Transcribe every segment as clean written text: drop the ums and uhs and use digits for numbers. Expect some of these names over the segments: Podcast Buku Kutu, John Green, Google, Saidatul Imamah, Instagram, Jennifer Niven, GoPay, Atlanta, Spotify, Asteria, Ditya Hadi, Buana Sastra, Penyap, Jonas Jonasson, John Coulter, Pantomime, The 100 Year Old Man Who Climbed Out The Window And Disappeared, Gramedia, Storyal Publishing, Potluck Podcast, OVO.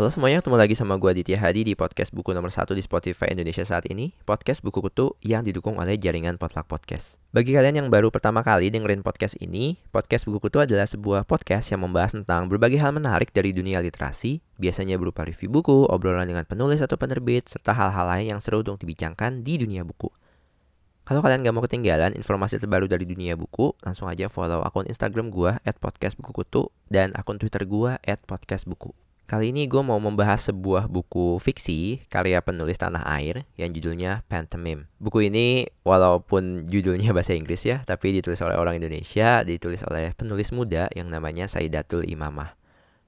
Halo semuanya, ketemu lagi sama gue Ditya Hadi di podcast buku nomor 1 di Spotify Indonesia saat ini, Podcast Buku Kutu yang didukung oleh jaringan Potluck Podcast. Bagi kalian yang baru pertama kali dengerin podcast ini, Podcast Buku Kutu adalah sebuah podcast yang membahas tentang berbagai hal menarik dari dunia literasi, biasanya berupa review buku, obrolan dengan penulis atau penerbit, serta hal-hal lain yang seru untuk dibincangkan di dunia buku. Kalau kalian gak mau ketinggalan informasi terbaru dari dunia buku, langsung aja follow akun Instagram gue @podcastbukukutu dan akun Twitter gue @podcastbuku. Kali ini gue mau membahas sebuah buku fiksi karya penulis tanah air yang judulnya Pantomime. Buku ini walaupun judulnya bahasa Inggris ya, tapi ditulis oleh orang Indonesia, ditulis oleh penulis muda yang namanya Saidatul Imamah.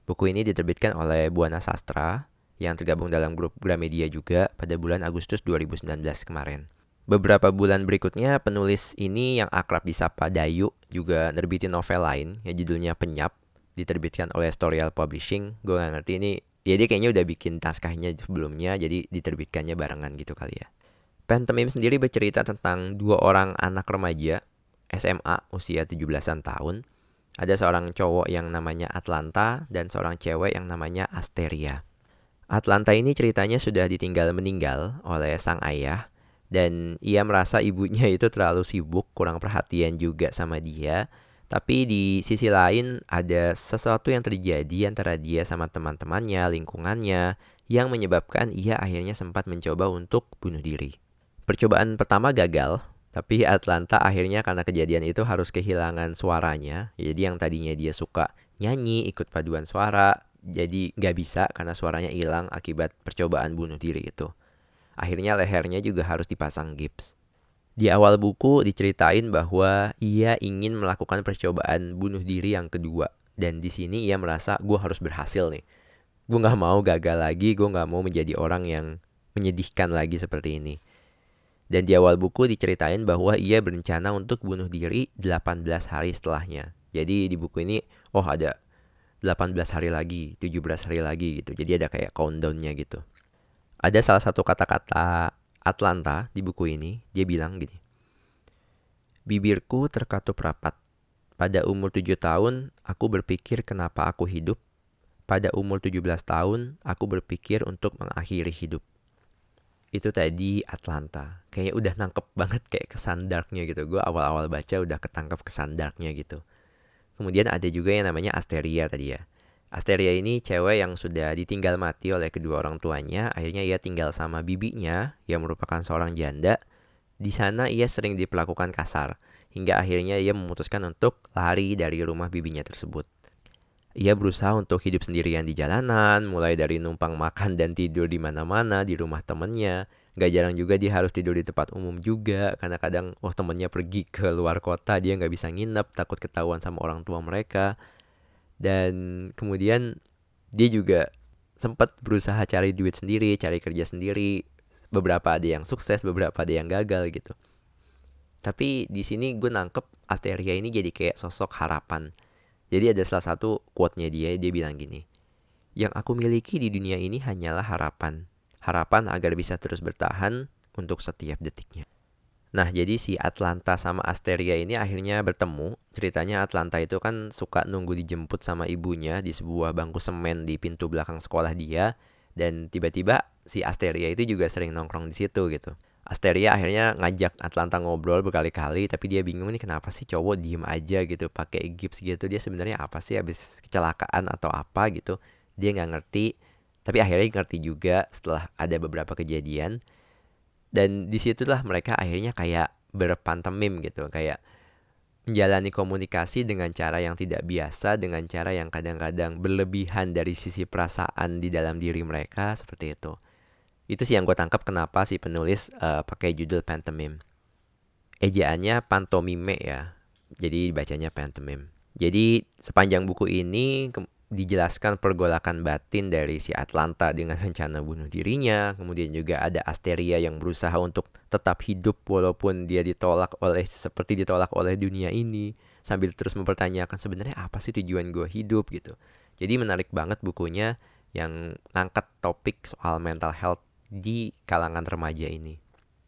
Buku ini diterbitkan oleh Buana Sastra yang tergabung dalam grup Gramedia juga pada bulan Agustus 2019 kemarin. Beberapa bulan berikutnya penulis ini yang akrab disapa Dayu juga nerbitin novel lain yang judulnya Penyap. Diterbitkan oleh Storyal Publishing. Gue gak ngerti ini, ya dia kayaknya udah bikin naskahnya sebelumnya, jadi diterbitkannya barengan gitu kali ya. Pantomime sendiri bercerita tentang dua orang anak remaja SMA usia 17-an tahun. Ada seorang cowok yang namanya Atlanta dan seorang cewek yang namanya Asteria. Atlanta ini ceritanya sudah ditinggal meninggal oleh sang ayah, dan ia merasa ibunya itu terlalu sibuk, kurang perhatian juga sama dia. Tapi di sisi lain ada sesuatu yang terjadi antara dia sama teman-temannya, lingkungannya, yang menyebabkan ia akhirnya sempat mencoba untuk bunuh diri. Percobaan pertama gagal, tapi Atlanta akhirnya karena kejadian itu harus kehilangan suaranya. Jadi yang tadinya dia suka nyanyi, ikut paduan suara, jadi nggak bisa karena suaranya hilang akibat percobaan bunuh diri itu. Akhirnya lehernya juga harus dipasang gips. Di awal buku diceritain bahwa ia ingin melakukan percobaan bunuh diri yang kedua. Dan di sini ia merasa gue harus berhasil nih. Gue gak mau gagal lagi, gue gak mau menjadi orang yang menyedihkan lagi seperti ini. Dan di awal buku diceritain bahwa ia berencana untuk bunuh diri 18 hari setelahnya. Jadi di buku ini ada 18 hari lagi, 17 hari lagi gitu. Jadi ada kayak countdown-nya gitu. Ada salah satu kata-kata Atlanta di buku ini, dia bilang gini. Bibirku terkatup rapat. Pada umur 7 tahun, aku berpikir kenapa aku hidup. Pada umur 17 tahun, aku berpikir untuk mengakhiri hidup. Itu tadi Atlanta. Kayaknya udah nangkep banget kayak kesan darknya gitu. Gue awal-awal baca udah ketangkep kesan darknya gitu. Kemudian ada juga yang namanya Asteria tadi ya. Asteria ini cewek yang sudah ditinggal mati oleh kedua orang tuanya. Akhirnya ia tinggal sama bibinya yang merupakan seorang janda. Di sana ia sering diperlakukan kasar. Hingga akhirnya ia memutuskan untuk lari dari rumah bibinya tersebut. Ia berusaha untuk hidup sendirian di jalanan. Mulai dari numpang makan dan tidur di mana-mana di rumah temannya. Gak jarang juga dia harus tidur di tempat umum juga. Karena kadang temannya pergi ke luar kota. Dia gak bisa nginep, takut ketahuan sama orang tua mereka. Dan kemudian dia juga sempat berusaha cari duit sendiri, cari kerja sendiri. Beberapa ada yang sukses, beberapa ada yang gagal gitu. Tapi di sini gue nangkep Asteria ini jadi kayak sosok harapan. Jadi ada salah satu quote-nya dia bilang gini. Yang aku miliki di dunia ini hanyalah harapan. Harapan agar bisa terus bertahan untuk setiap detiknya. Nah, jadi si Atlanta sama Asteria ini akhirnya bertemu. Ceritanya Atlanta itu kan suka nunggu dijemput sama ibunya di sebuah bangku semen di pintu belakang sekolah dia. Dan tiba-tiba si Asteria itu juga sering nongkrong di situ gitu. Asteria akhirnya ngajak Atlanta ngobrol berkali-kali, tapi dia bingung nih kenapa sih cowok diem aja gitu, pakai gips gitu. Dia sebenarnya apa sih, habis kecelakaan atau apa gitu. Dia nggak ngerti, tapi akhirnya ngerti juga setelah ada beberapa kejadian. Dan disitulah mereka akhirnya kayak berpantomim gitu. Kayak menjalani komunikasi dengan cara yang tidak biasa. Dengan cara yang kadang-kadang berlebihan dari sisi perasaan di dalam diri mereka. Seperti itu. Itu sih yang gue tangkap kenapa si penulis pakai judul pantomim. Ejaannya pantomime ya. Jadi bacanya pantomim. Jadi sepanjang buku ini dijelaskan pergolakan batin dari si Atlanta dengan rencana bunuh dirinya. Kemudian juga ada Asteria yang berusaha untuk tetap hidup walaupun dia ditolak oleh dunia ini. Sambil terus mempertanyakan sebenarnya apa sih tujuan gue hidup gitu. Jadi menarik banget bukunya yang ngangkat topik soal mental health di kalangan remaja ini.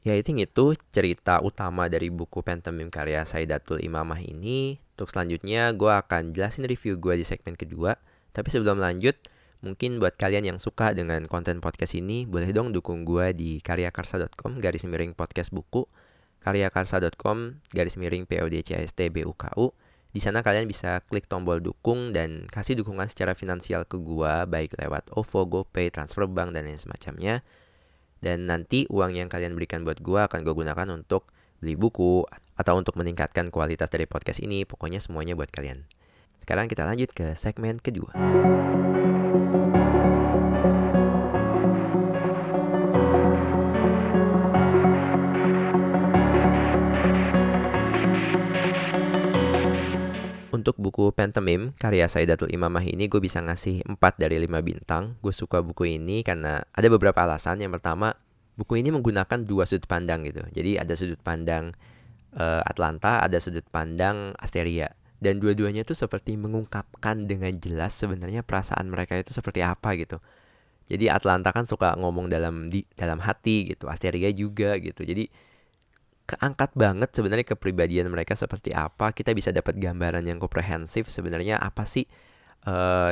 Ya, I think itu cerita utama dari buku Pantomime karya Saidatul Imamah ini. Untuk selanjutnya, gue akan jelasin review gue di segmen kedua. Tapi sebelum lanjut, mungkin buat kalian yang suka dengan konten podcast ini, boleh dong dukung gue di karyakarsa.com/podcast buku, karyakarsa.com/PODCASTBUKU. Di sana kalian bisa klik tombol dukung dan kasih dukungan secara finansial ke gue, baik lewat OVO, GoPay, transfer bank, dan lain semacamnya. Dan nanti uang yang kalian berikan buat gue akan gue gunakan untuk beli buku atau untuk meningkatkan kualitas dari podcast ini. Pokoknya semuanya buat kalian. Sekarang kita lanjut ke segmen kedua. Untuk buku Pantomime karya Saidatul Imamah ini gue bisa ngasih 4 dari 5 bintang. Gue suka buku ini karena ada beberapa alasan. Yang pertama, buku ini menggunakan 2 sudut pandang gitu. Jadi ada sudut pandang Atlanta, ada sudut pandang Asteria. Dan dua-duanya tuh seperti mengungkapkan dengan jelas sebenarnya perasaan mereka itu seperti apa gitu. Jadi Atlanta kan suka ngomong dalam hati gitu, Asteria juga gitu. Jadi keangkat banget sebenarnya kepribadian mereka seperti apa. Kita bisa dapat gambaran yang komprehensif sebenarnya apa sih.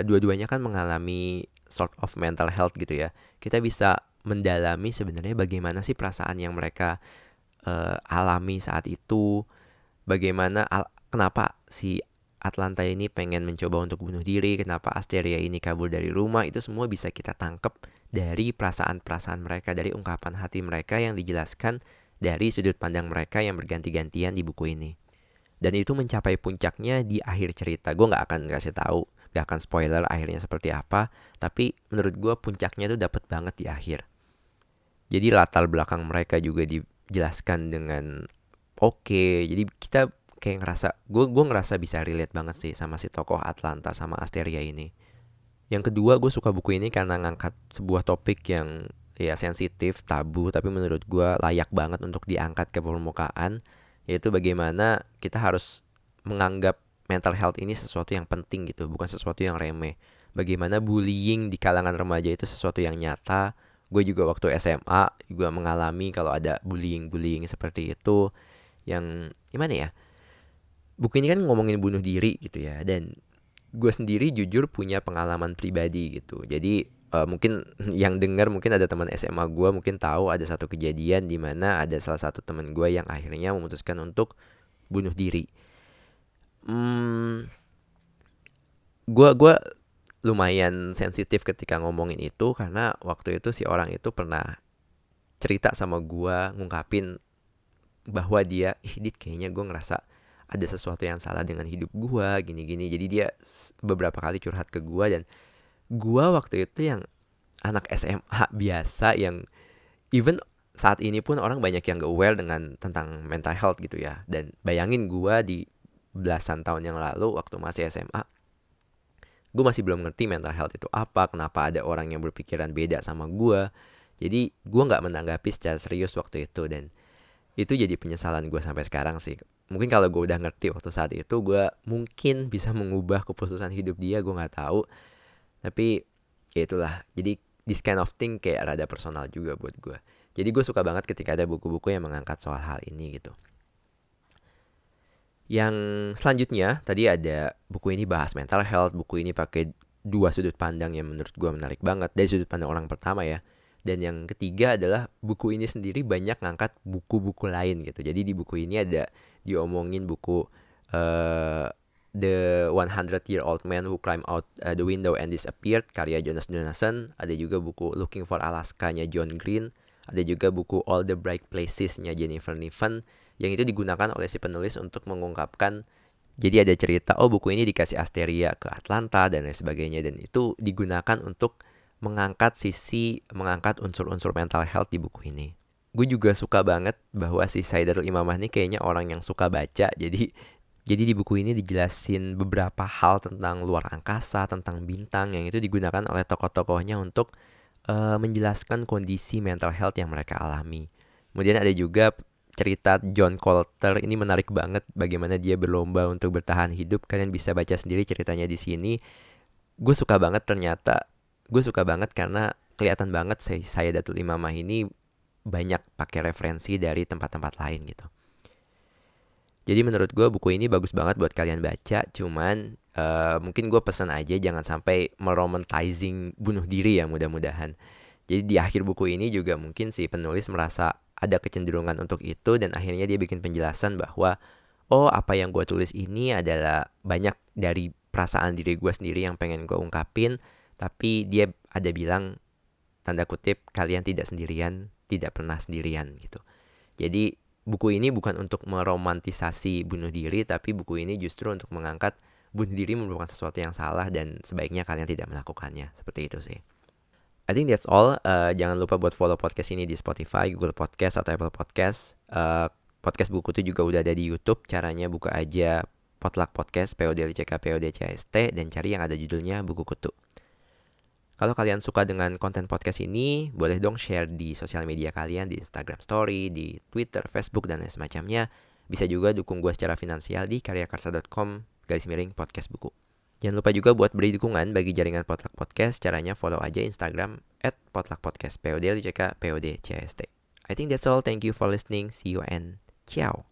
Dua-duanya kan mengalami sort of mental health gitu ya. Kita bisa mendalami sebenarnya bagaimana sih perasaan yang mereka alami saat itu. Bagaimana kenapa si Atlanta ini pengen mencoba untuk bunuh diri, kenapa Asteria ini kabur dari rumah. Itu semua bisa kita tangkep dari perasaan-perasaan mereka, dari ungkapan hati mereka yang dijelaskan dari sudut pandang mereka yang berganti-gantian di buku ini. Dan itu mencapai puncaknya di akhir cerita. Gue gak akan kasih tahu, gak akan spoiler akhirnya seperti apa. Tapi menurut gue puncaknya itu dapat banget di akhir. Jadi latar belakang mereka juga dijelaskan dengan oke. Jadi kita kayak ngerasa, gue ngerasa bisa relate banget sih sama si tokoh Atlanta sama Asteria ini. Yang kedua, gue suka buku ini karena ngangkat sebuah topik yang ya sensitif, tabu, tapi menurut gue layak banget untuk diangkat ke permukaan, yaitu bagaimana kita harus menganggap mental health ini sesuatu yang penting gitu, bukan sesuatu yang remeh. Bagaimana bullying di kalangan remaja itu sesuatu yang nyata. Gue juga waktu SMA gue mengalami kalau ada bullying seperti itu. Yang gimana ya, buku ini kan ngomongin bunuh diri gitu ya, dan gue sendiri jujur punya pengalaman pribadi gitu. Jadi mungkin yang dengar, mungkin ada teman SMA gue mungkin tahu ada satu kejadian di mana ada salah satu teman gue yang akhirnya memutuskan untuk bunuh diri. Gue lumayan sensitif ketika ngomongin itu karena waktu itu si orang itu pernah cerita sama gue, ngungkapin bahwa dia, Dit, kayaknya gue ngerasa ada sesuatu yang salah dengan hidup gue, gini-gini. Jadi dia beberapa kali curhat ke gue, dan gue waktu itu yang anak SMA biasa yang even saat ini pun orang banyak yang gak aware dengan tentang mental health gitu ya. Dan bayangin gue di belasan tahun yang lalu waktu masih SMA, gue masih belum ngerti mental health itu apa, kenapa ada orang yang berpikiran beda sama gue. Jadi gue gak menanggapi secara serius waktu itu, dan itu jadi penyesalan gue sampai sekarang sih. Mungkin kalau gue udah ngerti waktu saat itu, gue mungkin bisa mengubah keputusan hidup dia, gue gak tahu. Tapi ya itulah, jadi this kind of thing kayak rada personal juga buat gue. Jadi gue suka banget ketika ada buku-buku yang mengangkat soal hal ini gitu. Yang selanjutnya, tadi ada buku ini bahas mental health. Buku ini pakai 2 sudut pandang yang menurut gue menarik banget. Dari sudut pandang orang pertama ya. Dan yang ketiga adalah buku ini sendiri banyak ngangkat buku-buku lain gitu. Jadi di buku ini ada diomongin buku The 100 Year Old Man Who Climbed Out The Window And Disappeared karya Jonas Jonasson. Ada juga buku Looking for Alaska-nya John Green. Ada juga buku All the Bright Places-nya Jennifer Niven, yang itu digunakan oleh si penulis untuk mengungkapkan. Jadi ada cerita, oh buku ini dikasih Asteria ke Atlanta dan lain sebagainya. Dan itu digunakan untuk mengangkat sisi, mengangkat unsur-unsur mental health di buku ini. Gue juga suka banget bahwa si Saidatul Imamah ini kayaknya orang yang suka baca. Jadi di buku ini dijelasin beberapa hal tentang luar angkasa, tentang bintang, yang itu digunakan oleh tokoh-tokohnya untuk menjelaskan kondisi mental health yang mereka alami. Kemudian ada juga cerita John Coulter, ini menarik banget bagaimana dia berlomba untuk bertahan hidup. Kalian bisa baca sendiri ceritanya di sini. Gue suka banget karena kelihatan banget Saidatul Imamah ini banyak pakai referensi dari tempat-tempat lain gitu. Jadi menurut gue buku ini bagus banget buat kalian baca. Cuman mungkin gue pesan aja jangan sampai meromantizing bunuh diri ya, mudah-mudahan. Jadi di akhir buku ini juga mungkin si penulis merasa ada kecenderungan untuk itu. Dan akhirnya dia bikin penjelasan bahwa oh, apa yang gue tulis ini adalah banyak dari perasaan diri gue sendiri yang pengen gue ungkapin. Tapi dia ada bilang, tanda kutip, kalian tidak sendirian, tidak pernah sendirian gitu. Jadi buku ini bukan untuk meromantisasi bunuh diri, tapi buku ini justru untuk mengangkat bunuh diri merupakan sesuatu yang salah dan sebaiknya kalian tidak melakukannya. Seperti itu sih. I think that's all. Jangan lupa buat follow podcast ini di Spotify, Google Podcast, atau Apple Podcast. Podcast Buku Kutu juga udah ada di YouTube. Caranya buka aja Potluck Podcast, PODLCK PODCAST, dan cari yang ada judulnya Buku Kutu. Kalau kalian suka dengan konten podcast ini, boleh dong share di sosial media kalian, di Instagram Story, di Twitter, Facebook, dan lain semacamnya. Bisa juga dukung gue secara finansial di karyakarsa.com/podcast buku. Jangan lupa juga buat beri dukungan bagi jaringan Potluck Podcast. Caranya follow aja Instagram @potluckpodcast, PODLCK PODCAST. I think that's all. Thank you for listening. See you and ciao.